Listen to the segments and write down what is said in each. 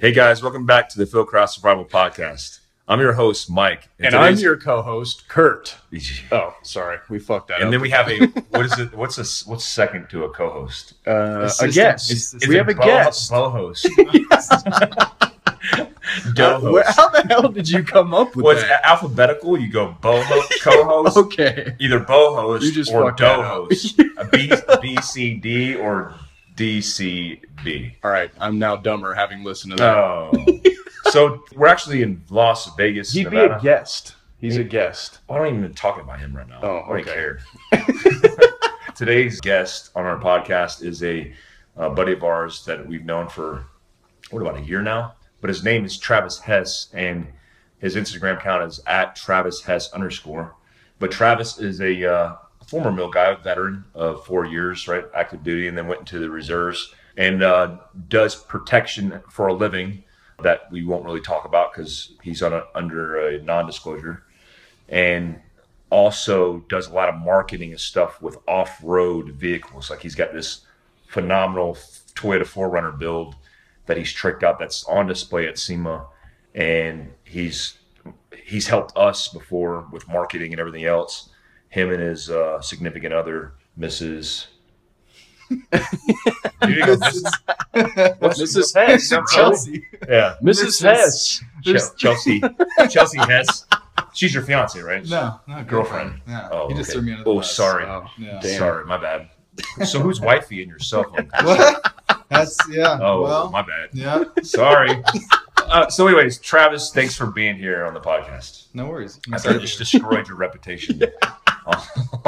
Hey guys, welcome back to the Phil Kraft Survival Podcast. I'm your host, Mike. And I'm your co-host, Kurt. Oh, sorry. We fucked that up. And then we have a, what is it? What's second to a co-host? A guest. We have a guest. Co-host. How the hell did you come up with that? It's alphabetical. You go boho, co-host. Okay. Either bohost or do-host. B, C, D, or DCB. All right. I'm now dumber having listened to that. Oh. So we're actually in Las Vegas, Nevada. He'd be a guest. He's a guest. Well, I don't even talk about him right now. Oh, okay. I don't care. Today's guest on our podcast is a buddy of ours that we've known for, about a year now? But his name is Travis Hess, and his Instagram account is @TravisHess_. But Travis is a former mill guy, veteran of 4 years, right? Active duty, and then went into the reserves and does protection for a living that we won't really talk about because he's under a non-disclosure, and also does a lot of marketing and stuff with off-road vehicles. Like he's got this phenomenal Toyota 4Runner build that he's tricked out that's on display at SEMA, and he's helped us before with marketing and everything else. Him and his significant other, Mrs. Mrs. Hess, Chelsea. Yeah, Mrs. Hess, Chelsea Hess. She's your fiance, right? No, not girlfriend. Yeah. Oh, he just threw me under the bus. Sorry. Oh, yeah. Sorry, my bad. So who's wifey in your cell phone? That's yeah. Oh, well, my bad. Yeah. Sorry. So, anyways, Travis, thanks for being here on the podcast. No worries. I just destroyed your reputation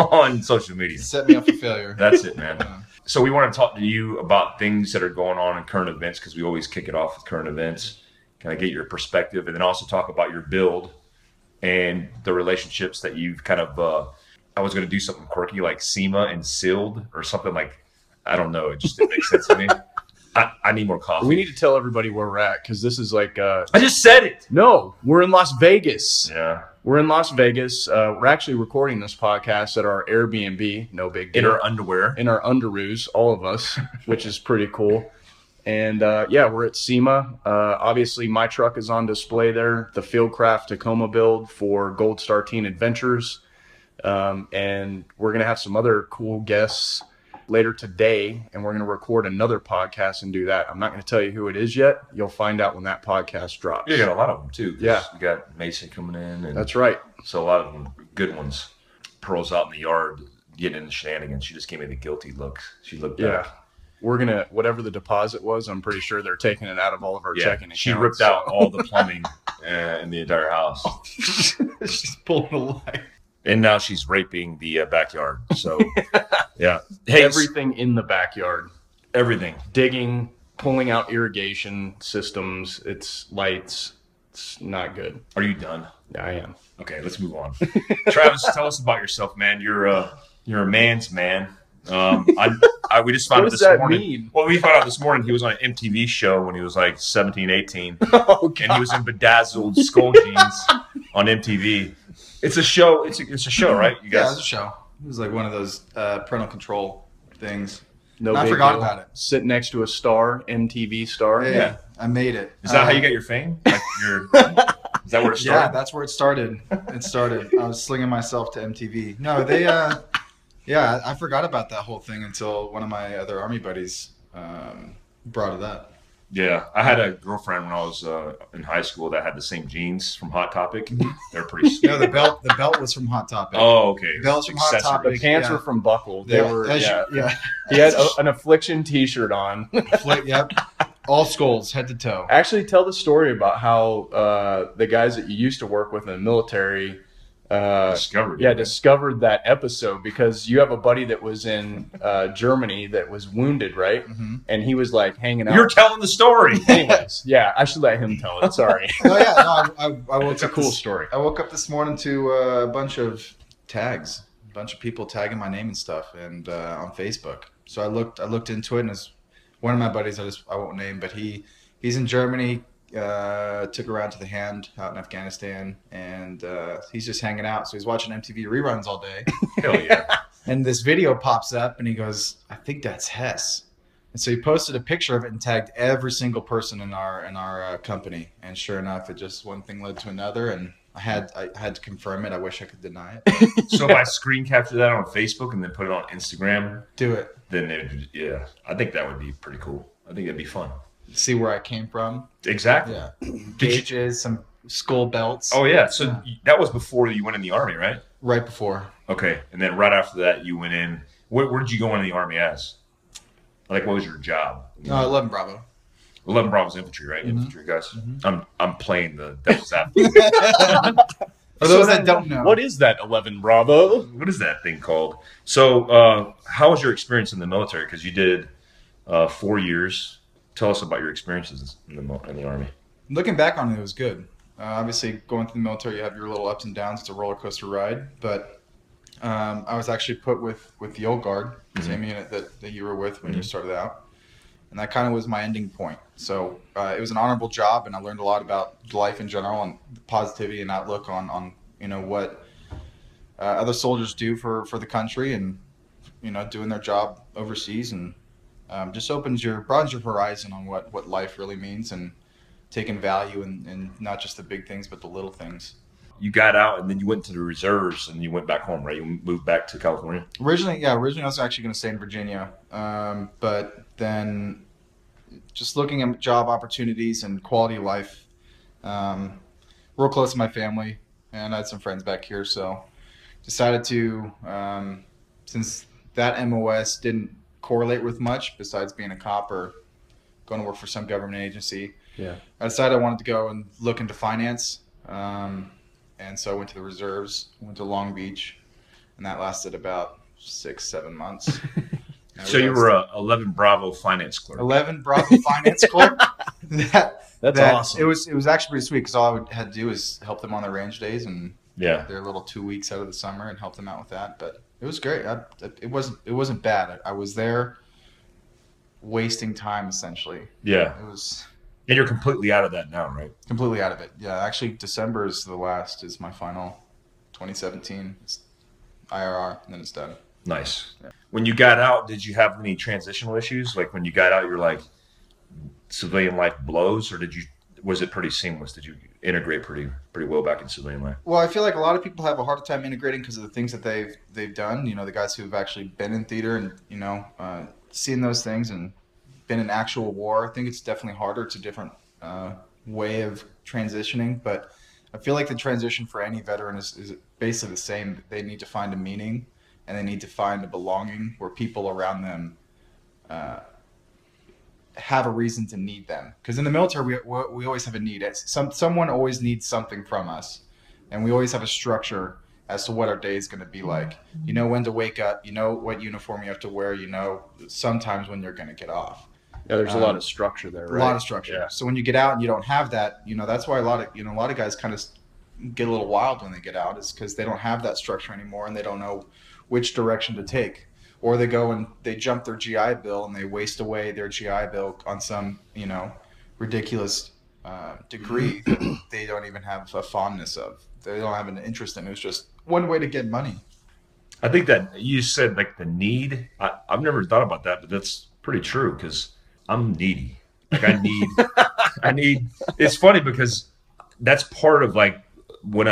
on social media. Set me up for failure. That's it, man. Yeah. So we want to talk to you about things that are going on in current events because we always kick it off with current events. Kind of get your perspective and then also talk about your build and the relationships that you've kind of I was going to do something quirky like SEMA and sealed or something like, I don't know. It just didn't make sense to me. I need more coffee. We need to tell everybody where we're at because this is like I just said it. No, we're in Las Vegas. Yeah. We're in Las Vegas. We're actually recording this podcast at our Airbnb. No big deal. In our underwear. In our underoos, all of us, which is pretty cool. And yeah, we're at SEMA. Obviously, my truck is on display there. The Fieldcraft Tacoma build for Gold Star Teen Adventures. And we're going to have some other cool guests later today. And we're going to record another podcast and do that. I'm not going to tell you who it is yet. You'll find out when that podcast drops. Yeah, you got a lot of them too. Yeah. You got Mason coming in. And that's right. So a lot of them, good ones. Pearl's out in the yard getting into shenanigans. She just gave me the guilty look. She looked back. Yeah. We're going to, whatever the deposit was, I'm pretty sure they're taking it out of all of our checking accounts. She ripped out all the plumbing in the entire house. She's pulling a line. And now she's raping the backyard. So, yeah. Hey, everything in the backyard. Everything. Digging, pulling out irrigation systems, it's lights. It's not good. Are you done? Yeah, I am. Okay, let's move on. Travis, tell us about yourself, man. You're a man's man. We just found out this morning. Mean? Well, we found out this morning he was on an MTV show when he was like 17, 18. Oh, and he was in bedazzled skull jeans on MTV. It's a show. It's a show, right? You guys? Yeah, it's a show. It was like one of those parental control things. No, I forgot about it. Sit next to a star, MTV star. Yeah, I made it. Is that how you got your fame? Like is that where it started? Yeah, that's where it started. I was slinging myself to MTV. No, they. Yeah, I forgot about that whole thing until one of my other army buddies brought it up. Yeah, I had a girlfriend when I was in high school that had the same jeans from Hot Topic. They're pretty sweet. No, the belt was from Hot Topic. Oh, okay. The belt's from Hot Topic. The pants were from Buckle. They were, yeah. He had an Affliction t-shirt on. Yep. All skulls, head to toe. Actually, tell the story about how the guys that you used to work with in the military discovered that episode because you have a buddy that was in Germany that was wounded, right? Mm-hmm. And he was like hanging out. You're telling the story. Anyways, yeah, I should let him tell it. Sorry. It's a cool story. I woke up this morning to a bunch of tags, a bunch of people tagging my name and stuff, and on Facebook. So I looked into it, and it's one of my buddies. I won't name, but he's in Germany. Took a round to the hand out in Afghanistan, and he's just hanging out. So he's watching MTV reruns all day. Hell yeah. And this video pops up, and he goes, I think that's Hess. And so he posted a picture of it and tagged every single person in our company. And sure enough, it just one thing led to another, and I had to confirm it. I wish I could deny it. So if I screen capture that on Facebook and then put it on Instagram, do it. Then yeah, I think that would be pretty cool. I think it'd be fun. See where I came from. Exactly. Yeah. Gauges, some skull belts. Oh yeah. So yeah. That was before you went in the Army, right? Right before. Okay. And then right after that, you went in. Where did you go in the Army as? Like, what was your job? No, 11 Bravo. 11 Bravo's infantry, right? Mm-hmm. Infantry guys. Mm-hmm. I'm playing the devil's advocate. For those that don't know, what is that 11 Bravo? What is that thing called? So, how was your experience in the military? Because you did 4 years. Tell us about your experiences in the Army. Looking back on it, it was good. Obviously, going through the military, you have your little ups and downs. It's a roller coaster ride, but. I was actually put with the old guard, mm-hmm. same unit that you were with when mm-hmm. you started out. And that kind of was my ending point. So it was an honorable job, and I learned a lot about life in general and the positivity and outlook on you know, what other soldiers do for the country and, you know, doing their job overseas. And just broadens your horizon on what life really means and taking value in not just the big things, but the little things. You got out and then you went to the reserves and you went back home, right? You moved back to California? Originally I was actually going to stay in Virginia. But then just looking at job opportunities and quality of life, real close to my family, and I had some friends back here. So decided to, since that MOS didn't correlate with much besides being a cop or going to work for some government agency, yeah, I decided I wanted to go and look into finance. And so I went to the reserves, went to Long Beach, and that lasted about 6-7 months. So you were a 11 Bravo finance clerk. 11 Bravo finance clerk. That's awesome. It was actually pretty sweet because all I had to do is help them on their range days and yeah, their little 2 weeks out of the summer and help them out with that. But it was great. It wasn't bad. I was there wasting time essentially. Yeah. It was. And you're completely out of that now, right? Completely out of it. Yeah, actually, December is my final 2017. It's IRR, and then it's done. Nice. Yeah. When you got out, did you have any transitional issues? Like when you got out, you're like, civilian life blows, or was it pretty seamless? Did you integrate pretty well back in civilian life? Well, I feel like a lot of people have a harder time integrating because of the things that they've done. You know, the guys who have actually been in theater and, you know, seen those things and been in actual war. I think it's definitely harder. It's a different way of transitioning, but I feel like the transition for any veteran is basically the same. They need to find a meaning and they need to find a belonging where people around them have a reason to need them. Because in the military, we always have a need. Someone always needs something from us, and we always have a structure as to what our day is going to be like. You know when to wake up, you know what uniform you have to wear, you know sometimes when you're going to get off. Yeah, there's a lot of structure there, right? A lot of structure. Yeah. So when you get out and you don't have that, you know, that's why a lot of guys kind of get a little wild when they get out, is because they don't have that structure anymore and they don't know which direction to take. Or they go and they jump their GI Bill and they waste away their GI Bill on some, you know, ridiculous degree that they don't even have a fondness of. They don't have an interest in it. It's just one way to get money. I think that you said like the need. I've never thought about that, but that's pretty true because I'm needy. Like I need. It's funny because that's part of like when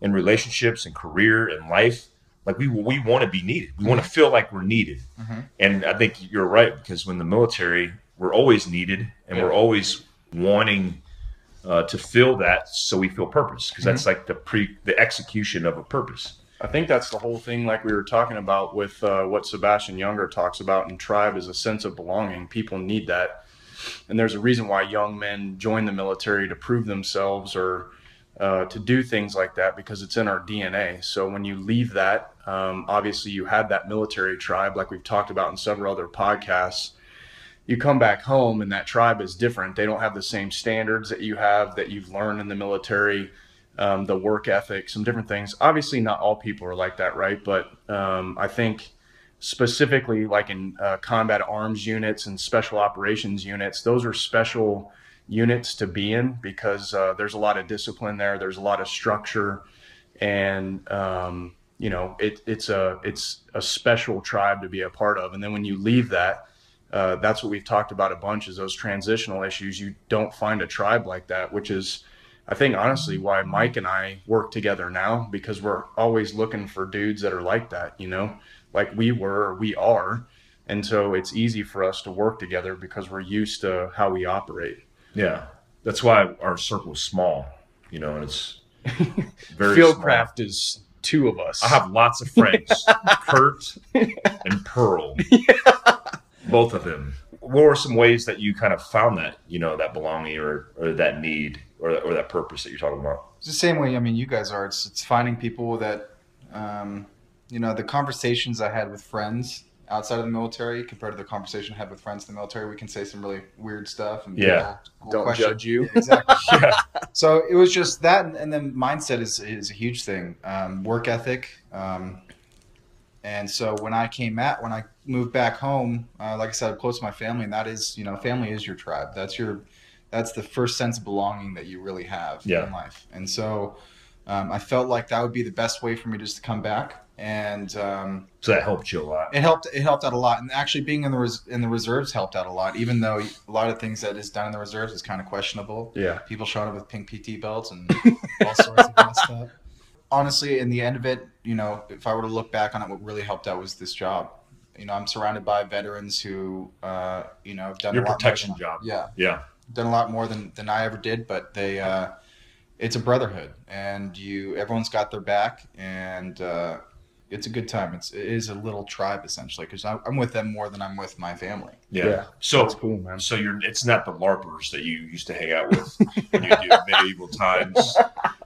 in relationships and career and life, like we want to be needed. We want to feel like we're needed. Mm-hmm. And I think you're right because when the military, we're always needed and we're always wanting to fill that so we feel purpose because mm-hmm. that's like the execution of a purpose. I think that's the whole thing, like we were talking about with what Sebastian Junger talks about in Tribe, is a sense of belonging. People need that. And there's a reason why young men join the military to prove themselves or to do things like that, because it's in our DNA. So when you leave that, obviously you had that military tribe, like we've talked about in several other podcasts. You come back home and that tribe is different. They don't have the same standards that you have, that you've learned in the military. The work ethic, some different things. Obviously, not all people are like that, right? But I think specifically like in combat arms units and special operations units, those are special units to be in because there's a lot of discipline there. There's a lot of structure, and you know, it's a special tribe to be a part of. And then when you leave that, That's what we've talked about a bunch, is those transitional issues. You don't find a tribe like that, which is, I think, honestly, why Mike and I work together now, because we're always looking for dudes that are like that, you know, like we were, we are. And so it's easy for us to work together because we're used to how we operate. Yeah. That's why our circle is small, you know, and it's very Fieldcraft small. Is two of us. I have lots of friends, Kurt and Pearl, both of them. What were some ways that you kind of found that, you know, that belonging or that need or that purpose that you're talking about? It's the same way. I mean, you guys are, it's finding people that, you know, the conversations I had with friends outside of the military compared to the conversation I had with friends in the military, we can say some really weird stuff. And yeah. We'll don't question. Judge you. Yeah, exactly. Yeah. So it was just that. And then mindset is a huge thing. Work ethic. And so when I moved back home, like I said, I'm close to my family, and that is, you know, family is your tribe. That's the first sense of belonging that you really have in life. And so, I felt like that would be the best way for me just to come back. And so that helped you a lot. It helped out a lot, and actually being in the reserves helped out a lot. Even though a lot of things that is done in the reserves is kind of questionable. Yeah, people showing up with pink PT belts and all sorts of stuff. Honestly, in the end of it, you know, if I were to look back on it, what really helped out was this job. You know, I'm surrounded by veterans who, you know, have done your a lot protection more than, job. Yeah, yeah, done a lot more than I ever did, but they. It's a brotherhood, and everyone's got their back, and. It's a good time. It is a little tribe, essentially, because I'm with them more than I'm with my family. Yeah. So that's cool, man. So it's not the LARPers that you used to hang out with when you do medieval times.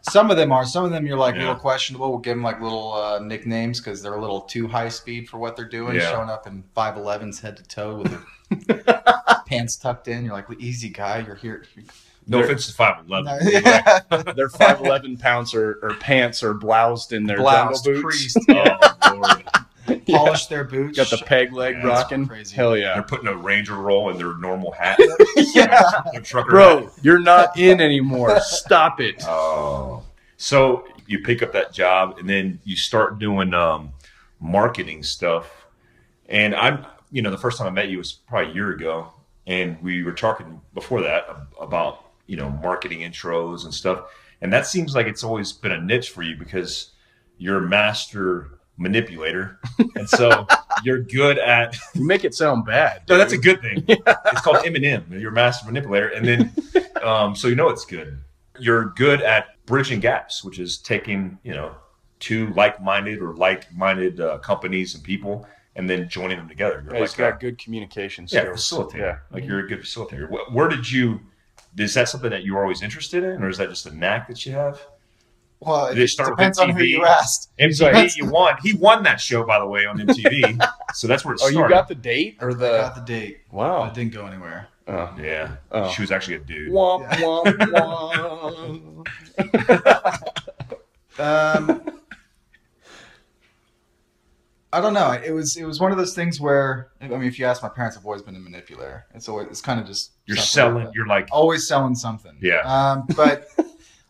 Some of them are. Some of them you're like a little questionable. We'll give them like little nicknames because they're a little too high speed for what they're doing. Yeah. Showing up in 5'11s head to toe with their pants tucked in. You're like, easy guy. You're here. No offense to 5'11. Their 5'11 pounds or pants are bloused in their jungle boots. Oh, Lord. Yeah. Polish their boots. Got the peg leg rocking. Crazy. Hell yeah. They're putting a ranger roll in their normal hat. Bro, hat. You're not in anymore. Stop it. Oh. So you pick up that job, and then you start doing marketing stuff. And I'm, you know, the first time I met you was probably a year ago. And we were talking before that about, you know, marketing intros and stuff. And that seems like it's always been a niche for you because you're a master manipulator. And so you're good at... You make it sound bad. No, that's a good thing. Yeah. It's called M&M. You're a master manipulator. And then, so you know it's good. You're good at bridging gaps, which is taking, you know, two like-minded companies and people and then joining them together. You're it's got good communication skills. Yeah, facilitator. Yeah. Like you're a good facilitator. Where did you... Is that something that you were always interested in, or is that just a knack that you have? Well, it depends on who you asked. MTV, you won. He won that show, by the way, on MTV. So that's where it started. Oh, you got the date? I got the date. Wow. It didn't go anywhere. Oh. Yeah. Oh. She was actually a dude. Womp, womp, womp. I don't know. It was one of those things where, I mean, if you ask my parents, I've always been a manipulator. It's kind of just you're selling. Like you're like always selling something. Yeah. But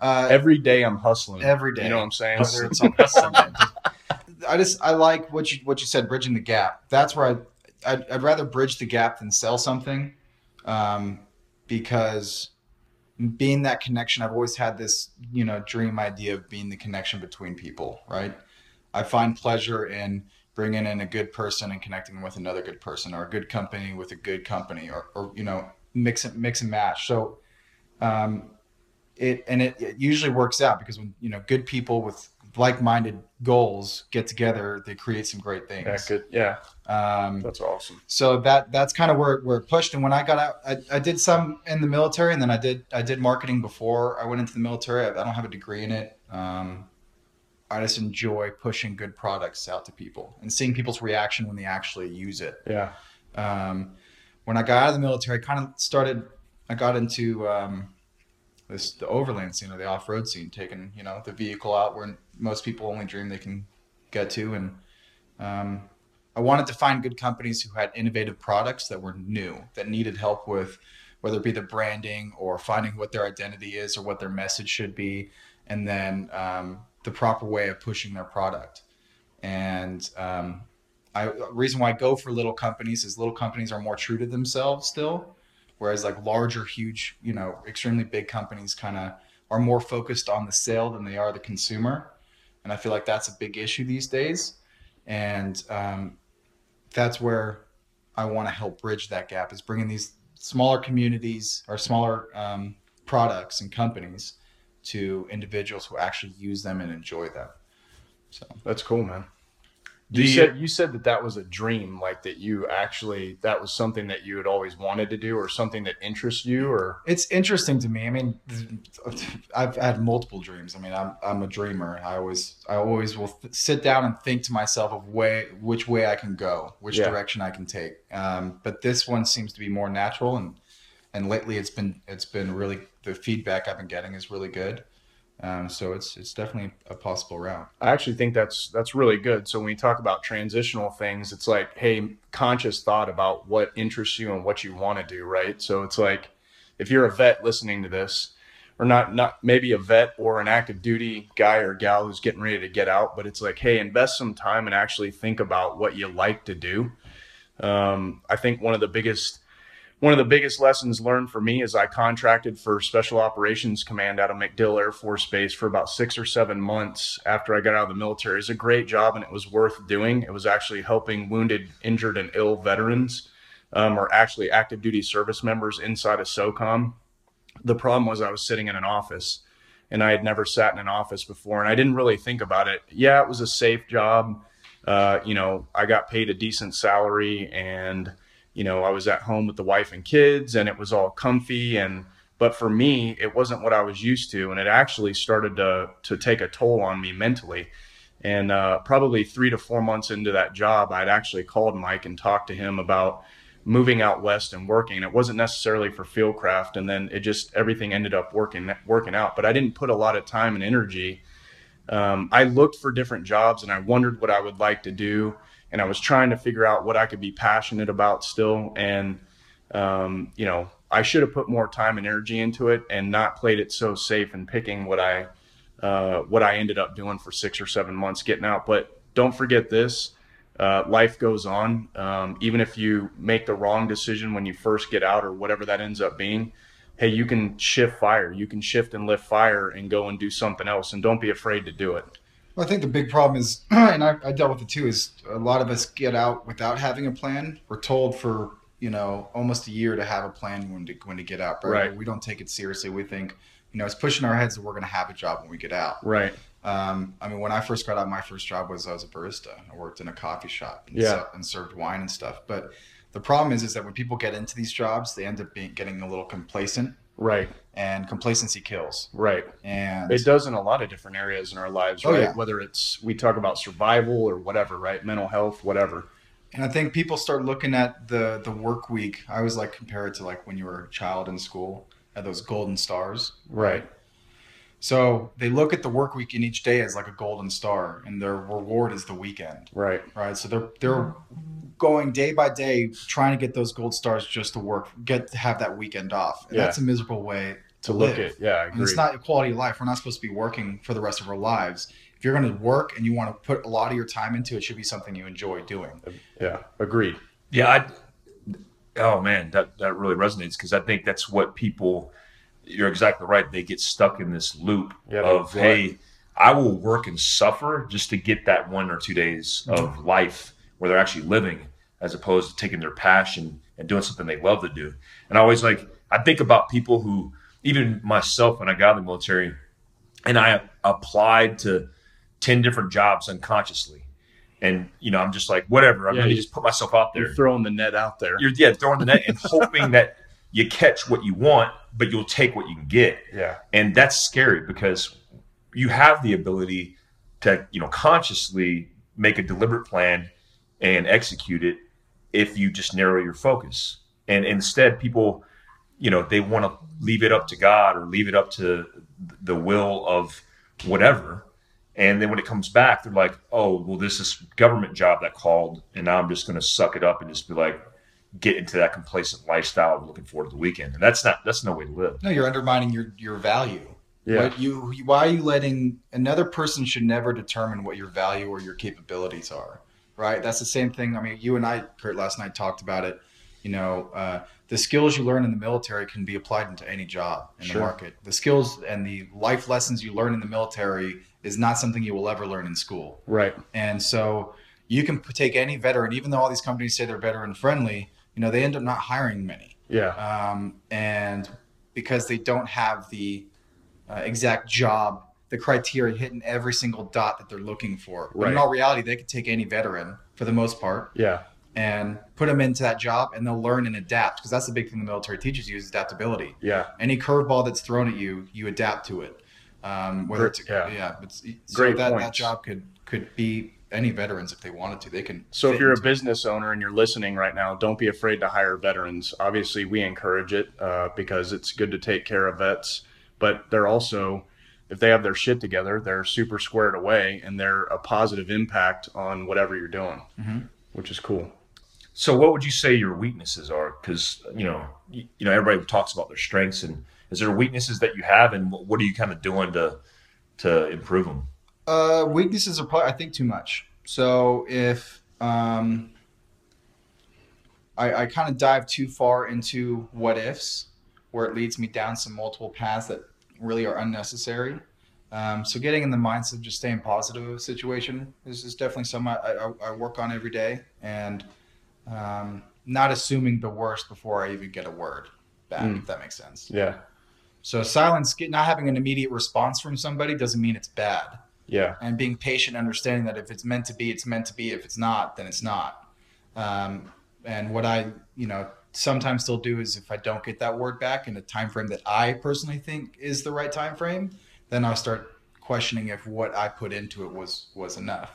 every day I'm hustling. Every day, you know what I'm saying. Whether it's on something. I like what you said, bridging the gap. That's where I'd rather bridge the gap than sell something, because being that connection, I've always had this, you know, dream idea of being the connection between people. Right. I find pleasure in bringing in a good person and connecting with another good person, or a good company with a good company, or you know, mix and match. So, it usually works out because when, you know, good people with like-minded goals get together, they create some great things. Yeah, good. Yeah. That's awesome. So that's kind of where it pushed. And when I got out, I did some in the military, and then I did marketing before I went into the military. I don't have a degree in it. I just enjoy pushing good products out to people and seeing people's reaction when they actually use it. Yeah. When I got out of the military, I got into the overland scene, or the off-road scene, taking, you know, the vehicle out where most people only dream they can get to. And I wanted to find good companies who had innovative products that were new, that needed help with, whether it be the branding or finding what their identity is or what their message should be. And then, the proper way of pushing their product. And reason why I go for little companies is little companies are more true to themselves still, whereas like larger, huge, you know, extremely big companies kind of are more focused on the sale than they are the consumer. And I feel like that's a big issue these days. And that's where I want to help bridge that gap, is bringing these smaller communities or smaller products and companies to individuals who actually use them and enjoy them. So that's cool, man. You said that was a dream, like that you actually, that was something that you had always wanted to do, or something that interests you, or? It's interesting to me. I mean, I've had multiple dreams. I mean, I'm a dreamer. I always will sit down and think to myself of which way I can go, which direction I can take. But this one seems to be more natural. And lately it's been really, the feedback I've been getting is really good. So it's definitely a possible route. I actually think that's really good. So when we talk about transitional things, it's like, hey, conscious thought about what interests you and what you want to do, right? So it's like, if you're a vet listening to this, or not maybe a vet or an active duty guy or gal who's getting ready to get out, but it's like, hey, invest some time and actually think about what you like to do. I think one of the biggest lessons learned for me is I contracted for Special Operations Command out of MacDill Air Force Base for about 6 or 7 months after I got out of the military. It was a great job and it was worth doing. It was actually helping wounded, injured, and ill veterans, or actually active duty service members inside of SOCOM. The problem was I was sitting in an office, and I had never sat in an office before, and I didn't really think about it. Yeah, it was a safe job. You know, I got paid a decent salary, and you know, I was at home with the wife and kids, and it was all comfy. But for me, it wasn't what I was used to. And it actually started to take a toll on me mentally. And probably 3 to 4 months into that job, I'd actually called Mike and talked to him about moving out west and working. And it wasn't necessarily for Fieldcraft. And then it just, everything ended up working out. But I didn't put a lot of time and energy. I looked for different jobs, and I wondered what I would like to do. And I was trying to figure out what I could be passionate about still. And, you know, I should have put more time and energy into it and not played it so safe in picking what I ended up doing for 6 or 7 months getting out. But don't forget this, life goes on. Even if you make the wrong decision when you first get out or whatever that ends up being, hey, you can shift fire. You can shift and lift fire and go and do something else, and don't be afraid to do it. I think the big problem is, and I dealt with it too, is a lot of us get out without having a plan. We're told for, you know, almost a year to have a plan when to get out. Right. We don't take it seriously. We think, you know, it's pushing our heads that we're going to have a job when we get out. Right. I mean, when I first got out, my first job was I was a barista. I worked in a coffee shop and served wine and stuff. But the problem is that when people get into these jobs, they end up getting a little complacent. Right. And complacency kills. Right. And it does in a lot of different areas in our lives, right? Oh, yeah. Whether it's, we talk about survival or whatever, right? Mental health, whatever. And I think people start looking at the work week. I always like compare it to like when you were a child in school, had those golden stars. Right. So they look at the work week in each day as like a golden star, and their reward is the weekend. Right. Right. So they're going day by day trying to get those gold stars just to have that weekend off. And that's a miserable way to look at. Yeah, I agree. And it's not a quality of life. We're not supposed to be working for the rest of our lives. If you're going to work and you want to put a lot of your time into it, should be something you enjoy doing. Yeah, agreed. Yeah. That really resonates, because I think that's what people, you're exactly right. They get stuck in this loop of, hey, I will work and suffer just to get that 1 or 2 days of life where they're actually living, as opposed to taking their passion and doing something they love to do. And I always I think about people who, even myself when I got out of the military, and I applied to 10 different jobs unconsciously. And, you know, I'm just like, whatever, I'm going to just put myself out there. You're throwing the net out there. You're throwing the net and hoping that you catch what you want, but you'll take what you can get. Yeah. And that's scary, because you have the ability to, you know, consciously make a deliberate plan and execute it if you just narrow your focus. And instead, people, you know, they want to leave it up to God or leave it up to the will of whatever. And then when it comes back, they're like, oh, well, this is government job that called, and now I'm just going to suck it up and just be like, get into that complacent lifestyle of looking forward to the weekend. And that's no way to live. No, you're undermining your value. Yeah. Why are you letting another person should never determine what your value or your capabilities are? right? That's the same thing. I mean, you and I, Kurt, last night talked about it. You know, the skills you learn in the military can be applied into any job in the market. The skills and the life lessons you learn in the military is not something you will ever learn in school. Right. And so you can take any veteran, even though all these companies say they're veteran friendly, you know, they end up not hiring many. Yeah. And because they don't have the exact job, the criteria hitting every single dot that they're looking for. Right. But in all reality, they could take any veteran for the most part. Yeah. And put them into that job, and they'll learn and adapt, because that's the big thing the military teaches you is adaptability. Yeah. Any curveball that's thrown at you, you adapt to it. Whether it's so that job could be any veterans if they wanted to. They can. So if you're a business owner and you're listening right now, don't be afraid to hire veterans. Obviously, we encourage it because it's good to take care of vets, but they're also, if they have their shit together, they're super squared away, and they're a positive impact on whatever you're doing, which is cool. So what would you say your weaknesses are? Because, you know, everybody talks about their strengths, and is there weaknesses that you have, and what are you kind of doing to improve them? Weaknesses are probably, I think, too much. So if I kind of dive too far into what ifs, where it leads me down some multiple paths that really are unnecessary. So getting in the mindset of just staying positive of a situation is definitely something I work on every day, and not assuming the worst before I even get a word back, if that makes sense. Yeah. So silence, not having an immediate response from somebody doesn't mean it's bad. Yeah. And being patient, understanding that if it's meant to be, it's meant to be. If it's not, then it's not. And what I, sometimes still do is if I don't get that word back in a time frame that I personally think is the right time frame, then I'll start questioning if what I put into it was enough.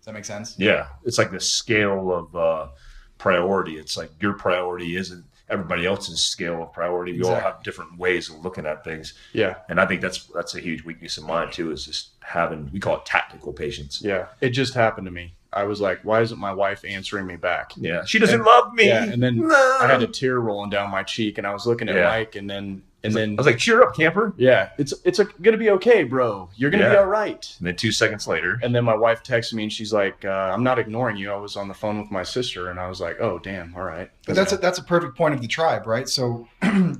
Does that make sense? Yeah. It's like the scale of priority. It's like your priority isn't everybody else's scale of priority. We all have different ways of looking at things. Yeah. And I think that's a huge weakness of mine too, is just having, we call it tactical patience. Yeah. It just happened to me. I was like, why isn't my wife answering me back? Yeah. She doesn't love me. Yeah, and then I had a tear rolling down my cheek, and I was looking at Mike, and then I was like, cheer up, camper. Yeah. It's going to be okay, bro. You're going to be all right. And then 2 seconds later. And then my wife texted me, and she's like, I'm not ignoring you. I was on the phone with my sister, and I was like, oh, damn. All right. But that's a perfect point of the tribe, right? So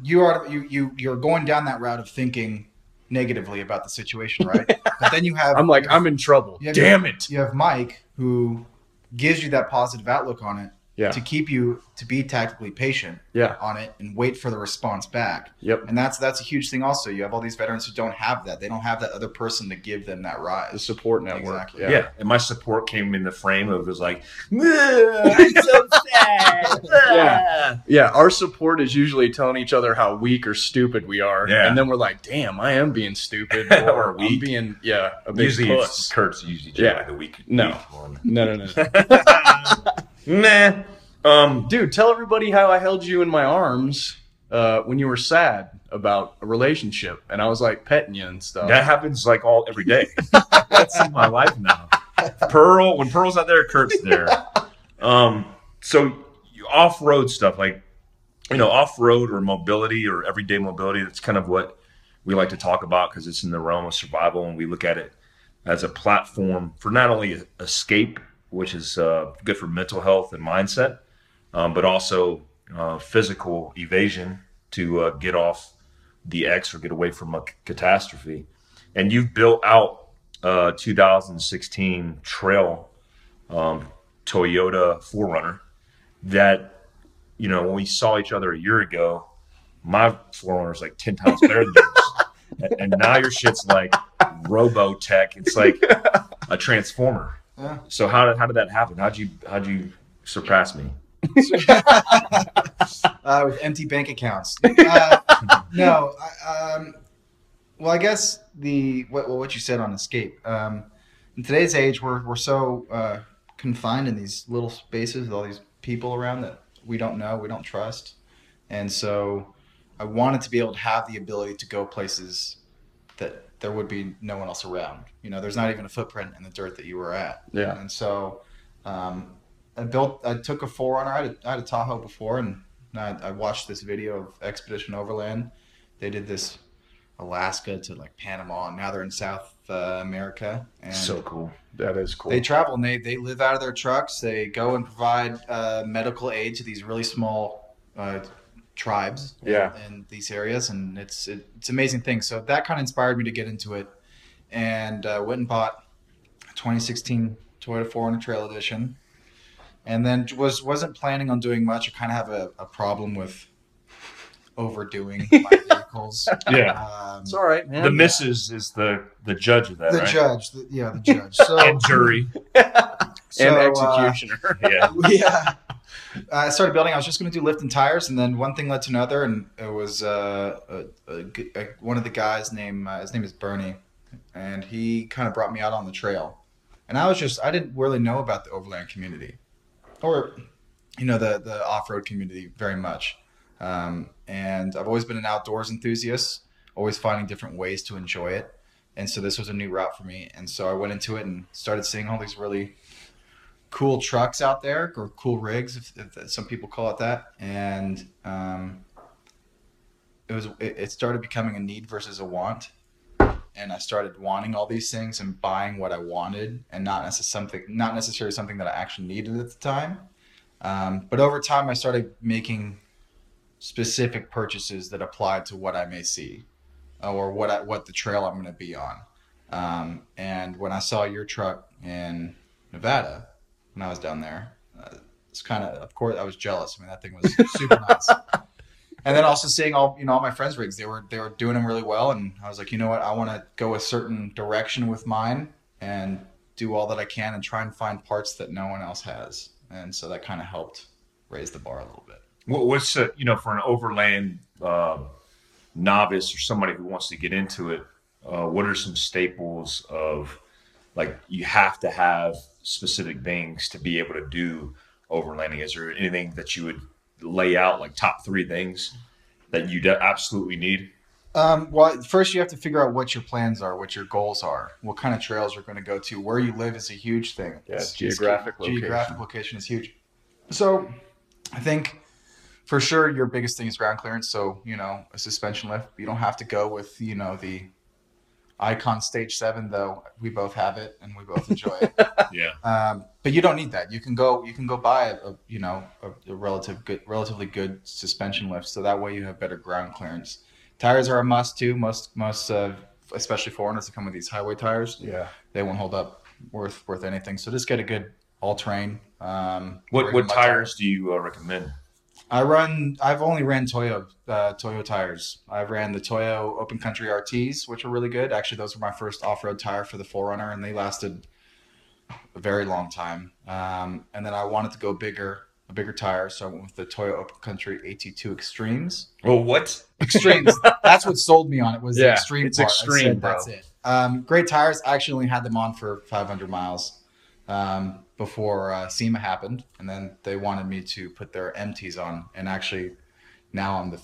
you're going down that route of thinking negatively about the situation, right? But then you have, I'm in trouble. You have Mike, who gives you that positive outlook on it to keep you to be tactically patient on it and wait for the response back. Yep. And that's a huge thing also. You have all these veterans who don't have that. They don't have that other person to give them that rise. The support network. Exactly. Yeah. And my support came in the frame of, it was like, I'm so sad. Yeah. Our support is usually telling each other how weak or stupid we are. Yeah. And then we're like, damn, I am being stupid. Or weak. I'm being, a big puss. Usually it's Kurt's the weak. No. Nah. Dude, tell everybody how I held you in my arms when you were sad about a relationship, and I was like petting you and stuff. That happens like every day. That's in my life now. Pearl, when Pearl's not there, Kurt's there. So off-road stuff, like, off-road or mobility or everyday mobility, that's kind of what we like to talk about, because it's in the realm of survival, and we look at it as a platform for not only escape, which is good for mental health and mindset, but also physical evasion to get off the X or get away from a catastrophe. And you've built out 2016 trail Toyota 4Runner that, when we saw each other a year ago, my 4Runner was like 10 times better than yours. And now your shit's like Robotech. It's like a transformer. Yeah. So how did that happen? How'd you surpass me? With empty bank accounts. No. Well, I guess what you said on escape. In today's age, we're so confined in these little spaces with all these people around that we don't know, we don't trust, and so I wanted to be able to have the ability to go places that there would be no one else around. There's not even a footprint in the dirt that you were at. Yeah. And so I took a 4Runner. I had a Tahoe before, and I watched this video of Expedition Overland. They did this Alaska to like Panama, and now they're in South America. And so cool. That is cool. They travel and they live out of their trucks. They go and provide medical aid to these really small tribes in these areas, and it's an amazing thing. So that kind of inspired me to get into it, and went and bought a 2016 Toyota 4Runner Trail Edition, and then wasn't planning on doing much. I kind of have a problem with overdoing my vehicles. It's all right, man. The missus is the judge of that. The judge, the judge. So, and jury, and executioner. I started building. I was just going to do lift and tires, and then one thing led to another, and it was one of the guys named his name is Bernie, and he kind of brought me out on the trail, and I didn't really know about the overland community, or the off-road community very much. And I've always been an outdoors enthusiast, always finding different ways to enjoy it. And so this was a new route for me. And so I went into it and started seeing all these really cool trucks out there, or cool rigs, if some people call it that. And it started becoming a need versus a want. And I started wanting all these things and buying what I wanted, and not necessarily something that I actually needed at the time. But over time, I started making specific purchases that apply to what I may see, or what the trail I'm going to be on. And when I saw your truck in Nevada, when I was down there, it's kind of course, I was jealous. I mean, that thing was super nice. And then also seeing all my friends' rigs, they were doing them really well. And I was like, you know what? I want to go a certain direction with mine and do all that I can and try and find parts that no one else has. And so that kind of helped raise the bar a little bit. What's for an overland novice or somebody who wants to get into it, what are some staples of, like, you have to have specific things to be able to do overlanding? Is there anything that you would lay out, like top 3 things that you absolutely need? Well, first you have to figure out what your plans are, what your goals are, what kind of trails you're going to go to. Where you live is a huge thing. Yeah, geographic location is huge. So I think, for sure, your biggest thing is ground clearance. So, a suspension lift. You don't have to go with, the Icon Stage 7, though. We both have it and we both enjoy it. Yeah. But you don't need that. You can go buy a relatively good suspension lift. So that way you have better ground clearance. Tires are a must too. Most especially 4Runners that come with these highway tires. Yeah. They won't hold up worth anything. So just get a good all-terrain. What tires do you recommend? I've only ran Toyo tires. I've ran the Toyo Open Country RTs, which are really good. Actually, those were my first off-road tire for the 4Runner, and they lasted a very long time. And then I wanted to go a bigger tire, so I went with the Toyo Open Country AT2 Extremes. Oh, what? Extremes. That's what sold me on it, was the extreme part. It's extreme, bro. That's it. Great tires. I actually only had them on for 500 miles. Before SEMA happened, and then they wanted me to put their MTs on, and actually now I'm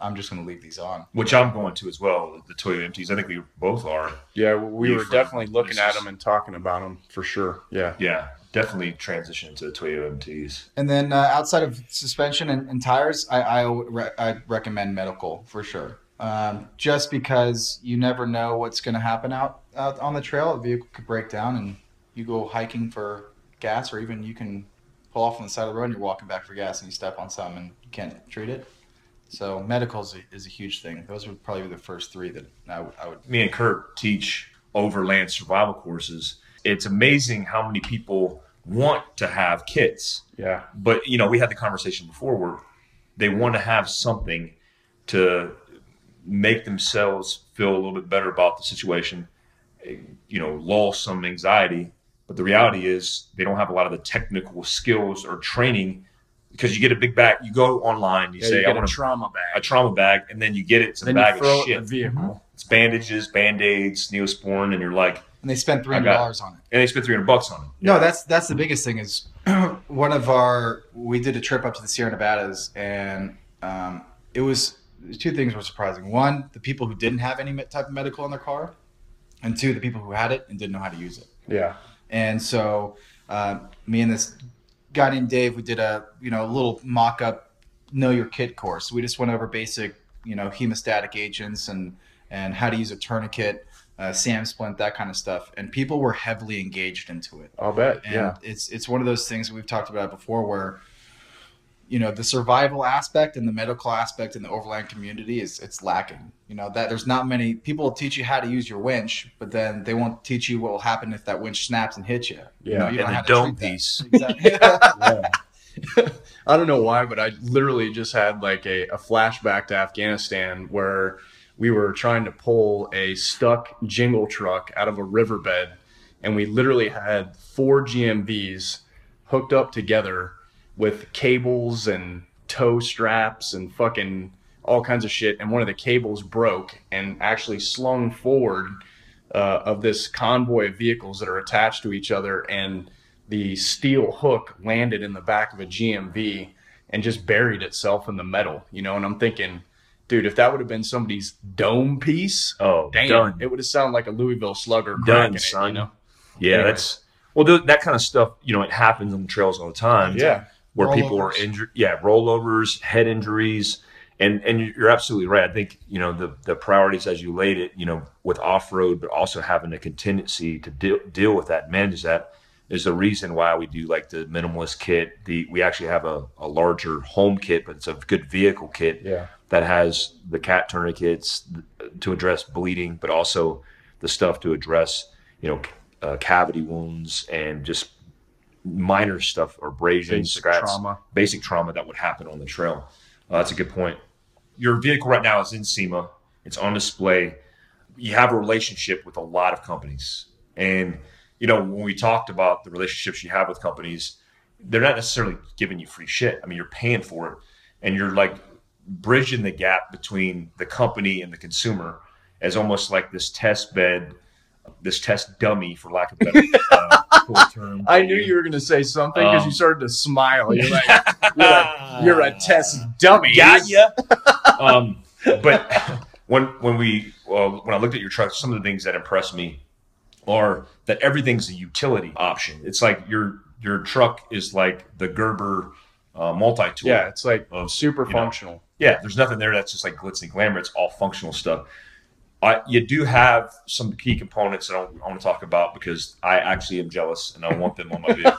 I'm just going to leave these on, which I'm going to as well, the Toyo MTs. I think we both are. Yeah, we were definitely looking at them and talking about them for sure. Yeah, definitely transition to the Toyo MTs. And then outside of suspension and tires, I recommend medical for sure. Just because you never know what's going to happen out on the trail. A vehicle could break down and you go hiking for gas, or even you can pull off on the side of the road and you're walking back for gas and you step on something and you can't treat it. So medical is a huge thing. Those would probably be the first 3 that I would. Me and Kurt teach overland survival courses. It's amazing how many people want to have kits. Yeah. But, we had the conversation before where they want to have something to make themselves feel a little bit better about the situation, lull some anxiety. But the reality is they don't have a lot of the technical skills or training, because you get a big bag. You go online, you say, I want a trauma bag. A trauma bag, and then you get it. It's a bag of shit. It's bandages, Band-Aids, Neosporin, and you're like... And they spent $300 on it. And they spent $300 on it. Yeah. No, that's the biggest thing is we did a trip up to the Sierra Nevadas, and it was... 2 things were surprising. 1, the people who didn't have any type of medical in their car, and 2, the people who had it and didn't know how to use it. Yeah. And so me and this guy named Dave, we did a little mock-up Know Your Kit course. We just went over basic, hemostatic agents and and how to use a tourniquet, SAM splint, that kind of stuff. And people were heavily engaged into it. I'll bet. And yeah, it's one of those things we've talked about before where, you know, the survival aspect and the medical aspect in the overland community is it's lacking. You know, that there's not many people will teach you how to use your winch, but then they won't teach you what will happen if that winch snaps and hits you. Yeah. You know, you and don't the dome exactly. Yeah. I don't know why, but I literally just had like a flashback to Afghanistan where we were trying to pull a stuck jingle truck out of a riverbed, and we literally had four GMVs hooked up together with cables and tow straps and fucking all kinds of shit. And one of the cables broke and actually slung forward of this convoy of vehicles that are attached to each other. And the steel hook landed in the back of a GMV and just buried itself in the metal, you know? And I'm thinking, dude, if that would have been somebody's dome piece, oh damn, done. It would have sounded like a Louisville Slugger. Done, son. It, you know? Yeah, anyway. That kind of stuff, you know, it happens on the trails all the time. Yeah. Where people are injured, yeah, rollovers, head injuries, and you're absolutely right. I think, you know, the priorities as you laid it, you know, with off-road, but also having a contingency to deal with that, manage that, is the reason why we do like the minimalist kit. We actually have a larger home kit, but it's a good vehicle kit, yeah, that has the cat tourniquets to address bleeding, but also the stuff to address, you know, cavity wounds and just minor stuff or abrasions, scratches, basic trauma that would happen on the trail. That's a good point. Your vehicle right now is in SEMA. It's on display. You have a relationship with a lot of companies. And, you know, when we talked about the relationships you have with companies, they're not necessarily giving you free shit. I mean, you're paying for it, and you're like bridging the gap between the company and the consumer as almost like this test bed, this test dummy, for lack of a better term. I knew you were going to say something because you started to smile. You're like, you're a test dummy. Got ya. But when I looked at your truck, some of the things that impressed me are that everything's a utility option. It's like your truck is like the Gerber multi-tool. Yeah, it's like super functional. Yeah, there's nothing there that's just like glitz and glamour. It's all functional stuff. You do have some key components that I want to talk about because I actually am jealous and I want them on my vehicle.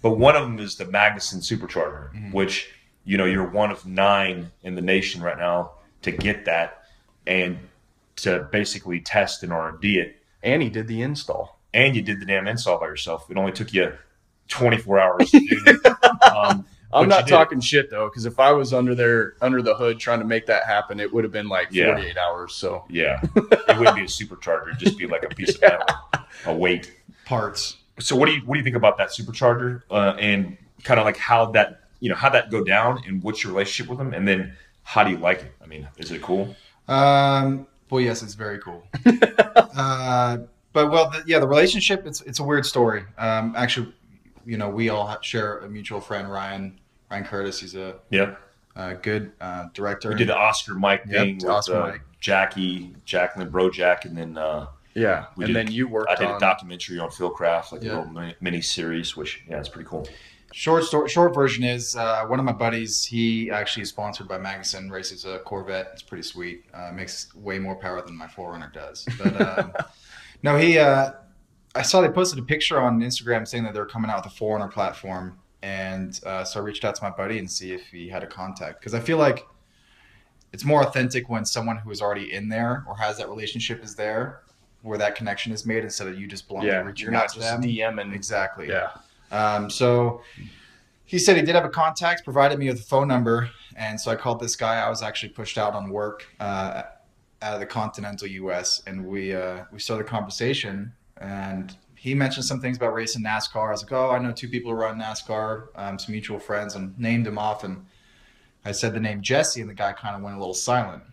But one of them is the Magnuson Supercharger, which, you know, you're one of 9 in the nation right now to get that and to basically test and R&D it. And he did the install. And you did the damn install by yourself. It only took you 24 hours to do it. I'm not talking shit though, because if I was under the hood trying to make that happen, it would have been like 48 hours. So yeah, it wouldn't be a supercharger; it'd just be like a piece of metal, a weight, parts. So what do you think about that supercharger and kind of like how that go down and what's your relationship with them, and then how do you like it? I mean, is it cool? Well, yes, it's very cool. The relationship it's a weird story. Actually, you know, we all share a mutual friend, Ryan Curtis. He's a good director. We did the Oscar Mike thing with Oscar Mike. Jacqueline Brojack, and then I did a documentary on Phil Kraft, like a little mini series, which it's pretty cool. Short version is one of my buddies. He actually is sponsored by Magnuson. Races a Corvette. It's pretty sweet. Makes way more power than my 4Runner does. But no, he. I saw they posted a picture on Instagram saying that they're coming out with a 4Runner platform. And so I reached out to my buddy and see if he had a contact, because I feel like it's more authentic when someone who is already in there or has that relationship is there, where that connection is made, instead of you just blindly reaching out to them. You're not just DMing. Exactly. Yeah. So he said he did have a contact, provided me with a phone number. And so I called this guy. I was actually pushed out on work out of the continental US, and we started a conversation. And he mentioned some things about racing NASCAR. I was like, oh, I know 2 people who run NASCAR, some mutual friends, and named them off. And I said the name Jesse, and the guy kind of went a little silent.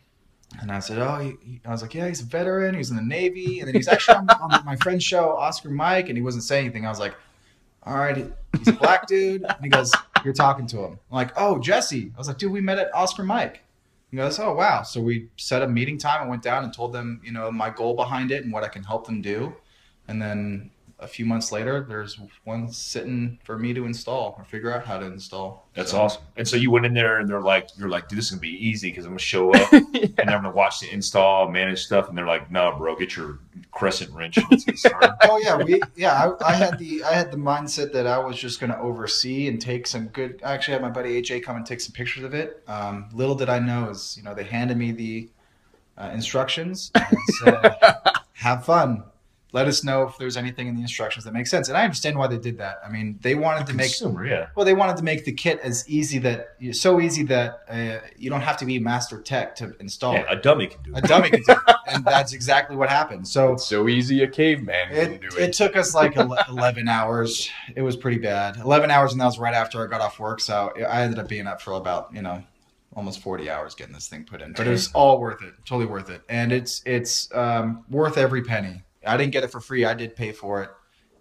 And I said, I was like, yeah, he's a veteran. He was in the Navy. And then he's actually on my friend's show, Oscar Mike. And he wasn't saying anything. I was like, all right, he's a black dude. And he goes, you're talking to him. I'm like, oh, Jesse. I was like, dude, we met at Oscar Mike. He goes, oh, wow. So we set a meeting time and went down and told them, you know, my goal behind it and what I can help them do. And then a few months later, there's one sitting for me to install or figure out how to install. That's awesome. And so you went in there and they're like, you're like, dude, this is going to be easy because I'm going to show up and I'm going to watch the install, manage stuff. And they're like, no, bro, get your crescent wrench. Oh yeah. I had the mindset that I was just going to oversee and take some good, I actually had my buddy AJ come and take some pictures of it. Little did I know is, you know, they handed me the instructions and said, have fun. Let us know if there's anything in the instructions that makes sense. And I understand why they did that. I mean, they wanted to make the kit as easy that you don't have to be master tech to install it. A dummy can do it. And that's exactly what happened. So it's so easy a caveman can do it. It took us like 11 hours. It was pretty bad. 11 hours, and that was right after I got off work. So I ended up being up for about, almost 40 hours getting this thing put in. But it was all worth it. Totally worth it. And it's worth every penny. I didn't get it for free. I did pay for it,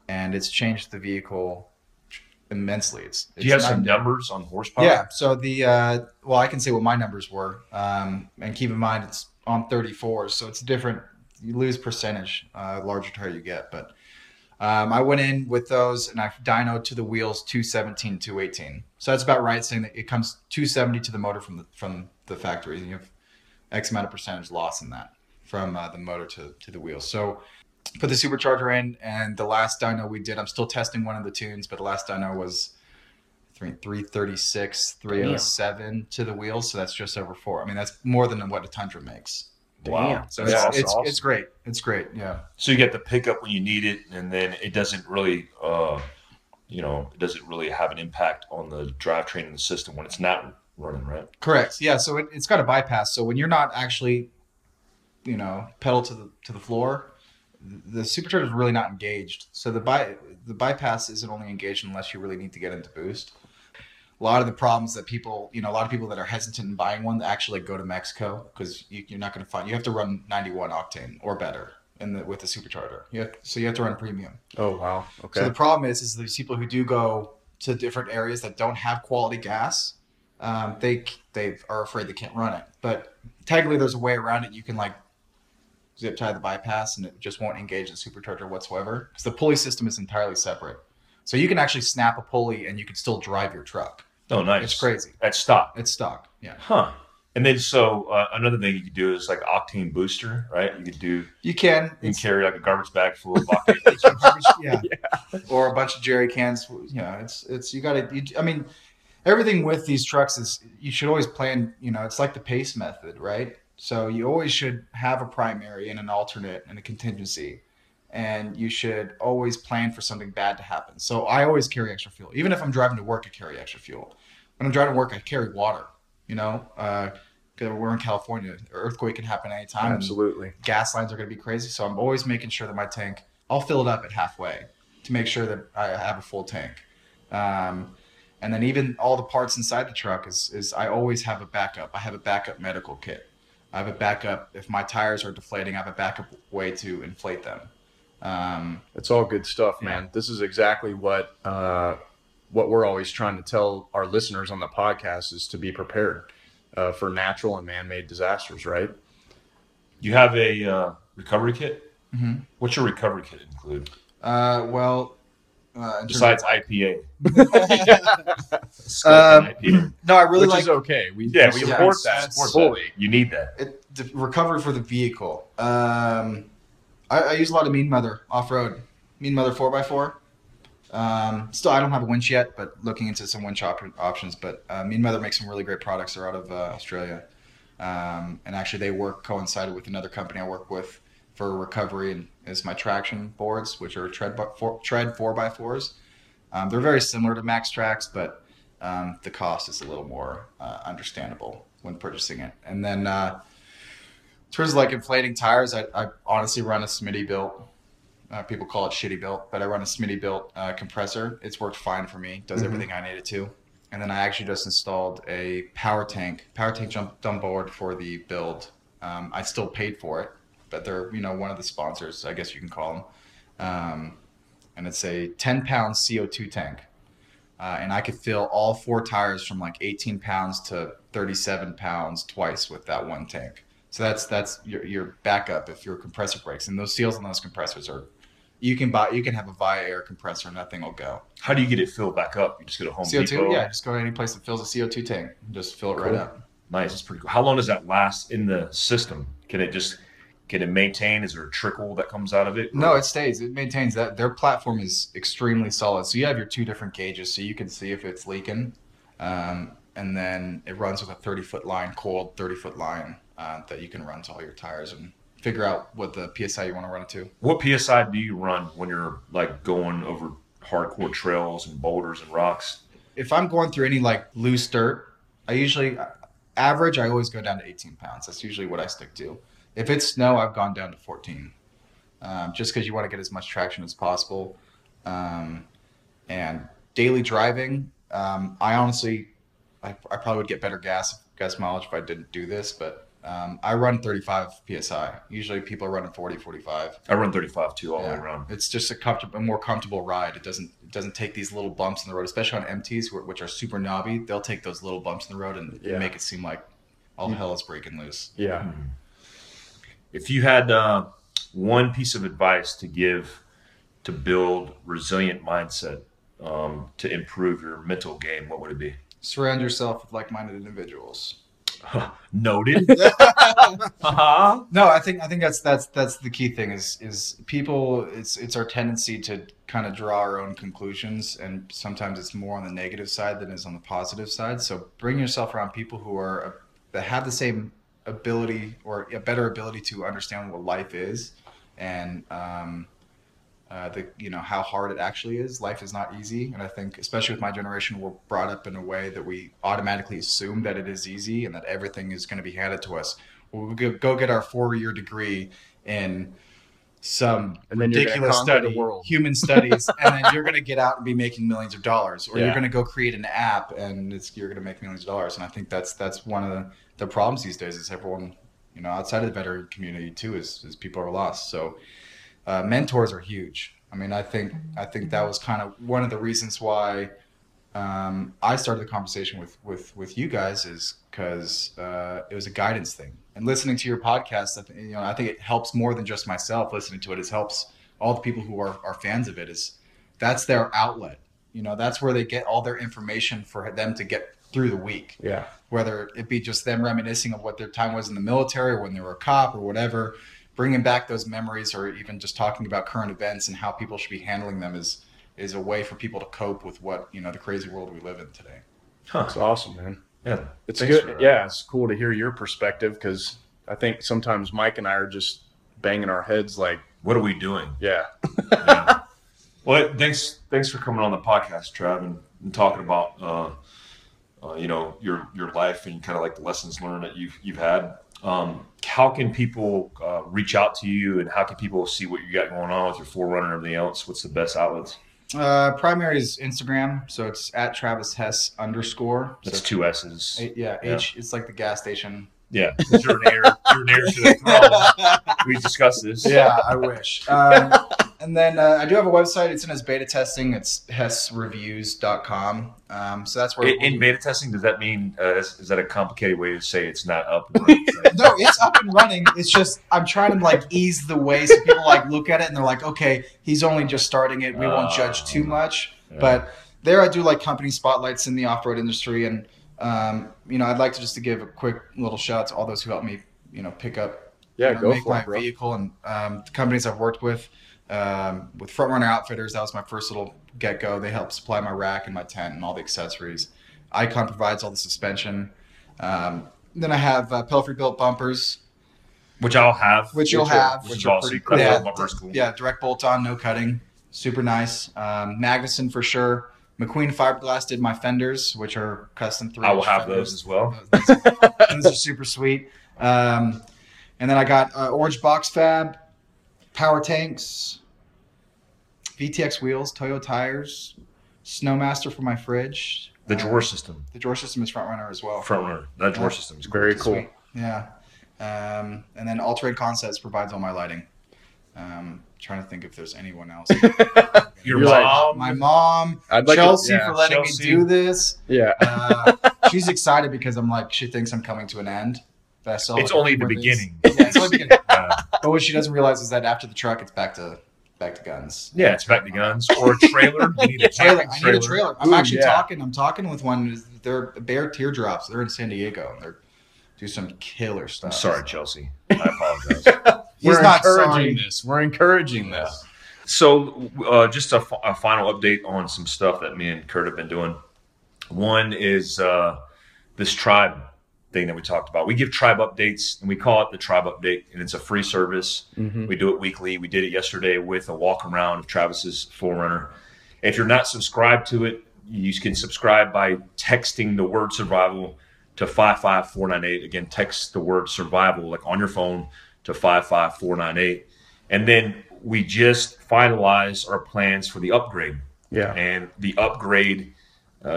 and it's changed the vehicle immensely. Do you have some numbers on horsepower? Yeah. So I can say what my numbers were. And keep in mind, it's on 34s, so it's different. You lose percentage, larger tire you get. But I went in with those, and I dynoed to the wheels 217, 218. So that's about right, saying that it comes 270 to the motor from the factory, and you have X amount of percentage loss in that from the motor to the wheels. So put the supercharger in, and the last dyno we did, I'm still testing one of the tunes, but the last dyno was 336, 307 to the wheels. So that's just over 4. I mean, that's more than what a Tundra makes. Wow. Damn. So awesome. It's great. It's great. Yeah. So you get the pickup when you need it, and then it doesn't really, it doesn't really have an impact on the drivetrain in the system when it's not running, right? Correct. Yeah. So it's got a bypass. So when you're not actually, pedal to the floor, the supercharger is really not engaged. So the bypass isn't only engaged unless you really need to get into boost. A lot of the problems that people, a lot of people that are hesitant in buying one, actually go to Mexico because you're not going to find. You have to run 91 octane or better with the supercharger. So you have to run premium. Oh wow. Okay. So the problem is these people who do go to different areas that don't have quality gas, they are afraid they can't run it. But technically, there's a way around it. You can zip tie the bypass, and it just won't engage the supercharger whatsoever because the pulley system is entirely separate. So you can actually snap a pulley and you can still drive your truck. Oh, nice. It's crazy. That's stock. It's stock. Yeah. Huh. And then, so another thing you could do is octane booster, right? You can carry a garbage bag full of octane booster. Yeah. Or a bunch of jerry cans. Everything with these trucks is you should always plan, it's like the PACE method, right? So you always should have a primary and an alternate and a contingency, and you should always plan for something bad to happen. So I always carry extra fuel. Even if I'm driving to work, I carry extra fuel. When I'm driving to work, I carry water, because we're in California. An earthquake can happen anytime. Absolutely. Gas lines are going to be crazy. So I'm always making sure that my tank, I'll fill it up at halfway to make sure that I have a full tank. And then even all the parts inside the truck is I always have a backup. I have a backup medical kit. I have a backup. If my tires are deflating, I have a backup way to inflate them. It's all good stuff, man. Yeah. This is exactly what we're always trying to tell our listeners on the podcast is to be prepared for natural and man-made disasters, right? You have a recovery kit? Mm-hmm. What's your recovery kit include? Besides IPA. IPA. No, I really which is okay. We support that fully. You need that. The recovery for the vehicle. I use a lot of Mean Mother off-road. Mean Mother 4x4. Still, I don't have a winch yet, but looking into some winch options. But Mean Mother makes some really great products. They're out of Australia. And actually, they coincided with another company I work with for recovery, and is my traction boards, which are tread 4x4s. They're very similar to Max Trax, but the cost is a little more understandable when purchasing it. And then in terms of inflating tires, I honestly run a Smittybilt. People call it shitty built, but I run a Smittybilt compressor. It's worked fine for me. Does everything I need it to. And then I actually just installed a power tank dump board for the build. I still paid for it, but they're, one of the sponsors, I guess you can call them. And it's a 10-pound CO2 tank. And I could fill all 4 tires from 18 pounds to 37 pounds twice with that one tank. So that's your backup if your compressor breaks. And those seals on those compressors are You can have a Via Air compressor and that thing will go. How do you get it filled back up? You just go to Home CO2, Depot? Yeah, just go to any place that fills a CO2 tank and just fill it right up. Nice, that's pretty cool. How long does that last in the system? Can it maintain? Is there a trickle that comes out of it? No, it stays. It maintains that. Their platform is extremely solid. So you have your two different gauges so you can see if it's leaking. And then it runs with a 30-foot line, coiled 30-foot line that you can run to all your tires and figure out what the PSI you want to run it to. What PSI do you run when you're like going over hardcore trails and boulders and rocks? If I'm going through any like loose dirt, I usually average, I always go down to 18 pounds. That's usually what I stick to. If it's snow, I've gone down to 14, just because you want to get as much traction as possible. And daily driving, I probably would get better gas mileage if I didn't do this, but I run 35 PSI. Usually people are running 40, 45. I run 35 too, all the way around. It's just a more comfortable ride. It doesn't take these little bumps in the road, especially on MTs, which are super knobby. They'll take those little bumps in the road and make it seem like all hell is breaking loose. Yeah. Mm-hmm. If you had one piece of advice to give to build resilient mindset, to improve your mental game, what would it be? Surround yourself with like-minded individuals. Noted. Uh-huh. No, I think that's the key thing is people. It's our tendency to kind of draw our own conclusions, and sometimes it's more on the negative side than it is on the positive side. So bring yourself around people who are that have the same ability or a better ability to understand what life is, and how hard it actually is. Life is not easy. And I think, especially with my generation, we're brought up in a way that we automatically assume that it is easy and that everything is going to be handed to us. We'll go get our 4-year degree in some ridiculous study, human studies, and then you're going to get out and be making millions of dollars, or you're going to go create an app and you're going to make millions of dollars. And I think that's one of the problems these days is everyone, outside of the veteran community too, is people are lost. So, mentors are huge. I mean, I think that was kind of one of the reasons why I started the conversation with you guys is because it was a guidance thing. And listening to your podcast, I think it helps more than just myself listening to it. It helps all the people who are fans of it. That's their outlet. That's where they get all their information for them to get through the week. Yeah. Whether it be just them reminiscing of what their time was in the military or when they were a cop or whatever. Bringing back those memories or even just talking about current events and how people should be handling them is a way for people to cope with what, the crazy world we live in today. Huh. That's awesome, man. Yeah. It's good. Yeah. It's cool to hear your perspective because I think sometimes Mike and I are just banging our heads like, what are we doing? Yeah. Yeah. Well, thanks for coming on the podcast, Trav, and talking about, your life and kind of like the lessons learned that you've had. How can people reach out to you, and how can people see what you got going on with your 4Runner and everything else? What's the best outlets? Primary is Instagram, so it's @TravisHess_. That's two S's. H. It's like the gas station. Yeah, you're an heir to the throne. We discussed this. Yeah, I wish. And then I do have a website. It's in its beta testing. It's hessreviews.com. So that's where in beta testing. Does that mean is that a complicated way to say it's not up and running? No, it's up and running. It's just I'm trying to like ease the way so people like look at it and they're like, okay, he's only just starting it. We won't judge too much. Yeah. But there I do like company spotlights in the off-road industry, and I'd like to just to give a quick little shout out to all those who helped me, pick up, make my vehicle, and the companies I've worked with. With Front Runner Outfitters, that was my first little get-go. They helped supply my rack and my tent and all the accessories. Icon provides all the suspension. Then I have Pelfrey built bumpers, which I'll have, which are pretty cool. Yeah, direct bolt on, no cutting, super nice. Magnuson for sure. McQueen Fiberglass did my fenders, which are custom 3-inch. I will have fenders. Those as well. Those are super sweet. And then I got Orange Box Fab. Power tanks, VTX wheels, Toyo tires, Snowmaster for my fridge. The drawer system. The drawer system is Front Runner as well. Front Runner. That drawer system is very cool. Sweet. Yeah. And then All Terrain Concepts provides all my lighting. Trying to think if there's anyone else. Your mom. My mom. Chelsea for letting me do this. Yeah. She's excited because I'm like, she thinks I'm coming to an end. It's only the beginning. Yeah, it's only the beginning. But what she doesn't realize is that after the truck, it's back to back to guns. Yeah, it's back to guns. Or a trailer. You need a trailer. I need a trailer. I'm talking with one. They're Bear Teardrops. They're in San Diego. And they're do some killer stuff. I'm sorry, Chelsea. I apologize. We're not encouraging this. We're encouraging this. So just a final update on some stuff that me and Kurt have been doing. One is this tribe thing that we talked about. We give tribe updates, and we call it the tribe update, and it's a free service. Mm-hmm. We do it weekly. We did it yesterday with a walk around of Travis's 4Runner. If you're not subscribed to it, you can subscribe by texting the word survival to 55498. Again, text the word survival like on your phone to 55498. And then we just finalized our plans for the upgrade. Yeah. And the upgrade,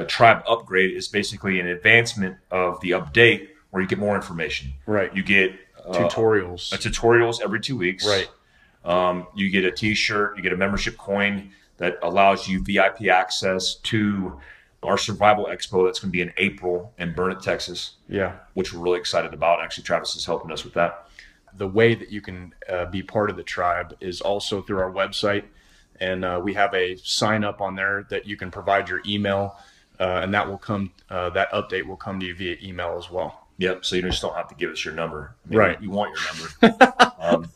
tribe upgrade, is basically an advancement of the update where you get more information. Right. You get tutorials every 2 weeks. Right. You get a t-shirt, you get a membership coin that allows you VIP access to our survival expo that's going to be in April in Burnett, Texas. Yeah. Which we're really excited about. Actually, Travis is helping us with that. The way that you can be part of the tribe is also through our website. And we have a sign up on there that you can provide your email and that will come, that update will come to you via email as well. Yep. So you just don't have to give us your number. I mean, right. You want your number.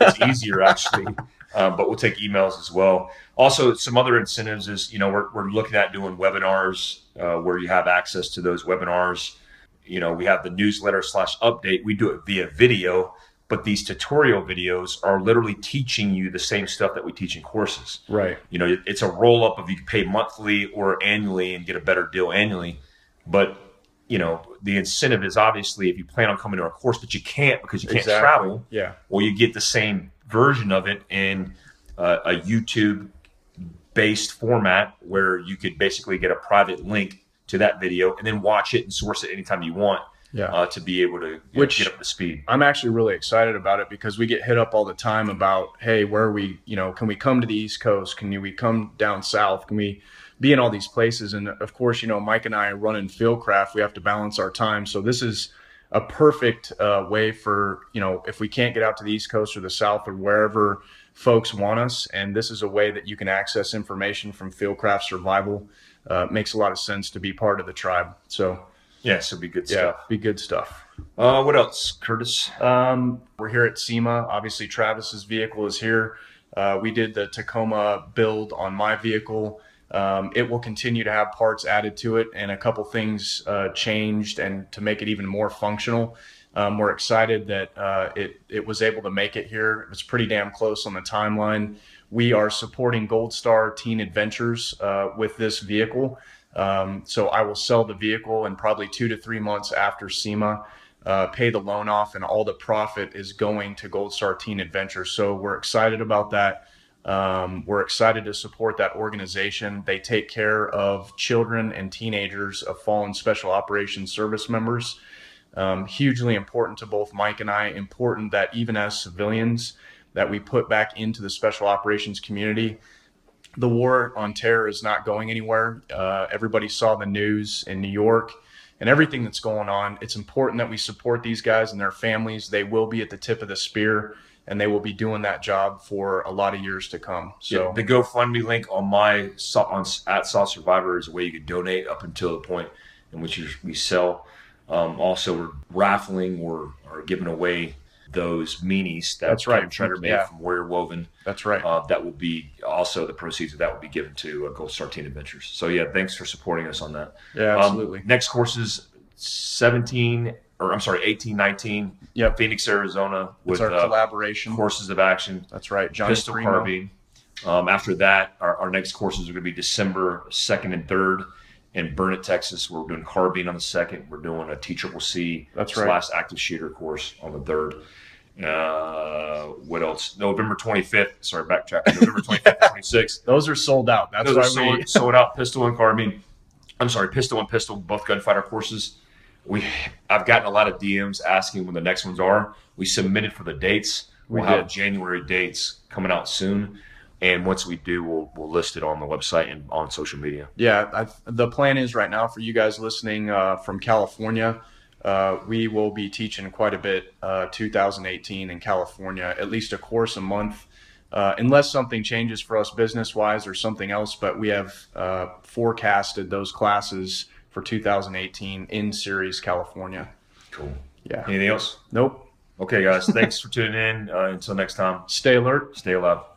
It's easier actually, but we'll take emails as well. Also, some other incentives is, you know, we're looking at doing webinars where you have access to those webinars. You know, we have the newsletter /update. We do it via video. But these tutorial videos are literally teaching you the same stuff that we teach in courses. Right. You know, it's a roll up of you can pay monthly or annually and get a better deal annually. But, you know, the incentive is obviously if you plan on coming to our course, but you can't because you can't travel. Yeah. Well, you get the same version of it in a YouTube based format where you could basically get a private link to that video and then watch it and source it anytime you want. Yeah. To be able to get up to speed. I'm actually really excited about it because we get hit up all the time about, hey, where are we, you know, can we come to the East Coast? Can we come down south? Can we be in all these places? And of course, you know, Mike and I run in Fieldcraft. We have to balance our time. So this is a perfect way for, you know, if we can't get out to the East Coast or the South or wherever folks want us. And this is a way that you can access information from Fieldcraft Survival. It makes a lot of sense to be part of the tribe. So yes, it'll be good stuff. Yeah, be good stuff. What else, Curtis? We're here at SEMA. Obviously, Travis's vehicle is here. We did the Tacoma build on my vehicle. It will continue to have parts added to it and a couple things changed and to make it even more functional. We're excited that it was able to make it here. It was pretty damn close on the timeline. We are supporting Gold Star Teen Adventures with this vehicle. So I will sell the vehicle in probably 2 to 3 months after SEMA, pay the loan off, and all the profit is going to Gold Star Teen Adventure. So we're excited about that. We're excited to support that organization. They take care of children and teenagers of fallen special operations service members. Hugely important to both Mike and I, important that even as civilians that we put back into the special operations community. The war on terror is not going anywhere. Everybody saw the news in New York and everything that's going on. It's important that we support these guys and their families. They will be at the tip of the spear and they will be doing that job for a lot of years to come. So yeah, the GoFundMe link on my at Saw Survivor is a way you could donate up until the point in which we sell. Also, we're raffling or giving away those minis that Treader made from Warrior Woven. That's right. That will be also the proceeds of that will be given to Gold Star Teen Adventures. So yeah, thanks for supporting us on that. Yeah, absolutely. Next courses 18, 19. Yeah, Phoenix, Arizona with our collaboration courses of action. That's right. Johnny Pistol Primo. Carbine. After that, our next courses are going to be December 2nd and 3rd. In Burnett, Texas, we're doing carbine on the 2nd. We're doing a TCCC / active shooter course on the 3rd. What else? November 25th. Sorry, backtrack. November 25th, 26th. Those are sold out. That's why we sold out pistol and carbine. I'm sorry, pistol and pistol, both gunfighter courses. I've gotten a lot of DMs asking when the next ones are. We submitted for the dates. We'll have January dates coming out soon. And once we do, we'll list it on the website and on social media. Yeah, the plan is right now for you guys listening from California, we will be teaching quite a bit 2018 in California, at least a course a month. unless something changes for us business-wise or something else. But we have forecasted those classes for 2018 in Ceres, California. Cool. Yeah. Anything else? Nope. Okay, guys. Thanks for tuning in. Until next time. Stay alert. Stay alive.